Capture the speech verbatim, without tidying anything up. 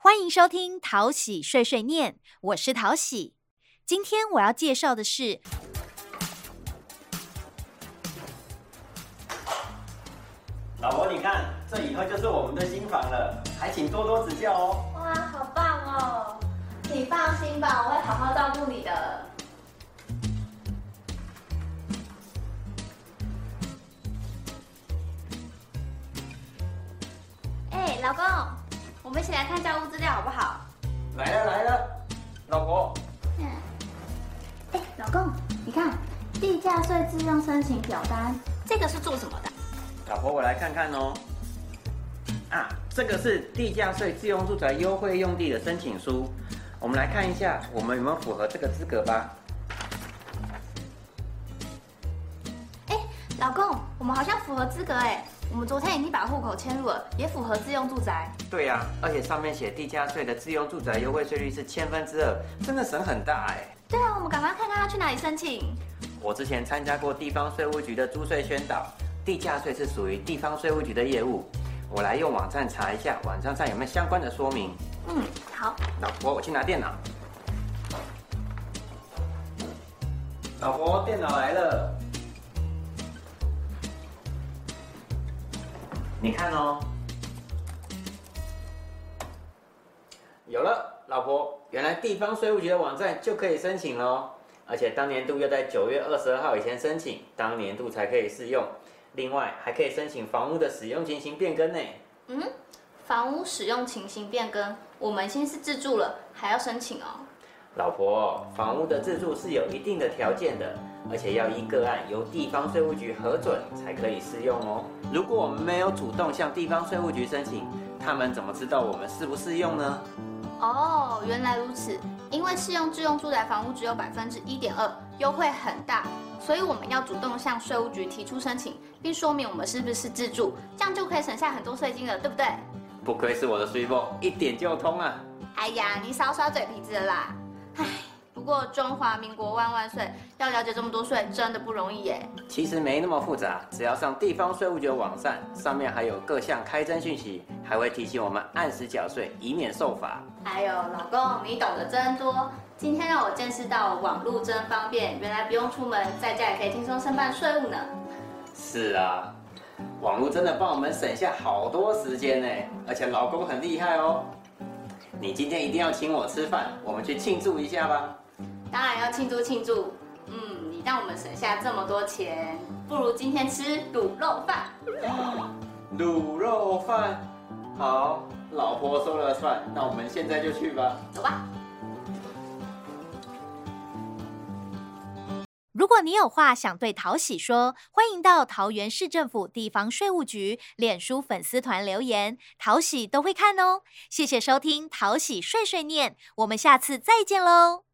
欢迎收听淘喜碎碎念，我是淘喜。今天我要介绍的是老婆，你看，这以后就是我们的新房了，还请多多指教哦。哇，好棒哦！你放心吧，我会好好照顾你的。哎，老公。我们一起来看家务资料好不好？来了来了，老婆。嗯。哎，老公，你看地价税自用申请表单，这个是做什么的？老婆，我来看看哦。啊，这个是地价税自用住宅优惠用地的申请书，我们来看一下，我们有没有符合这个资格吧。哎，老公，我们好像符合资格哎。我们昨天已经把户口迁入了，也符合自用住宅。对呀、啊，而且上面写地价税的自用住宅优惠税率是千分之二，真的省很大哎。对啊，我们赶快看看要去哪里申请。我之前参加过地方税务局的租税宣导，地价税是属于地方税务局的业务。我来用网站查一下，网站上有没有相关的说明。嗯，好。老婆，我去拿电脑。老婆，电脑来了。你看哦，有了，老婆，原来地方税务局的网站就可以申请咯，而且当年度要在九月二十二号以前申请，当年度才可以适用。另外还可以申请房屋的使用情形变更呢。嗯，房屋使用情形变更，我们先是自住了，还要申请哦。老婆，房屋的自住是有一定的条件的。而且要依个案由地方税务局核准才可以适用哦。如果我们没有主动向地方税务局申请，他们怎么知道我们适不适用呢？哦，原来如此。因为适用自用住宅房屋只有百分之一点二，优惠很大，所以我们要主动向税务局提出申请，并说明我们是不是自住，这样就可以省下很多税金了，对不对？不愧是我的水某，一点就通啊！哎呀，你少耍嘴皮子了啦！唉。不过中华民国万万岁，要了解这么多税真的不容易耶。其实没那么复杂，只要上地方税务局的网站，上面还有各项开征讯息，还会提醒我们按时缴税，以免受罚。哎呦，老公，你懂得真多！今天让我见识到网路真方便，原来不用出门，在家也可以轻松申办税务呢。是啊，网路真的帮我们省下好多时间呢，而且老公很厉害哦。你今天一定要请我吃饭，我们去庆祝一下吧。当然要庆祝庆祝，嗯，你让我们省下这么多钱，不如今天吃卤肉饭。卤肉饭，好，老婆说了算，那我们现在就去吧。走吧。如果你有话想对淘喜说，欢迎到桃园市政府地方税务局脸书粉丝团留言，淘喜都会看哦。谢谢收听淘喜碎碎念，我们下次再见喽。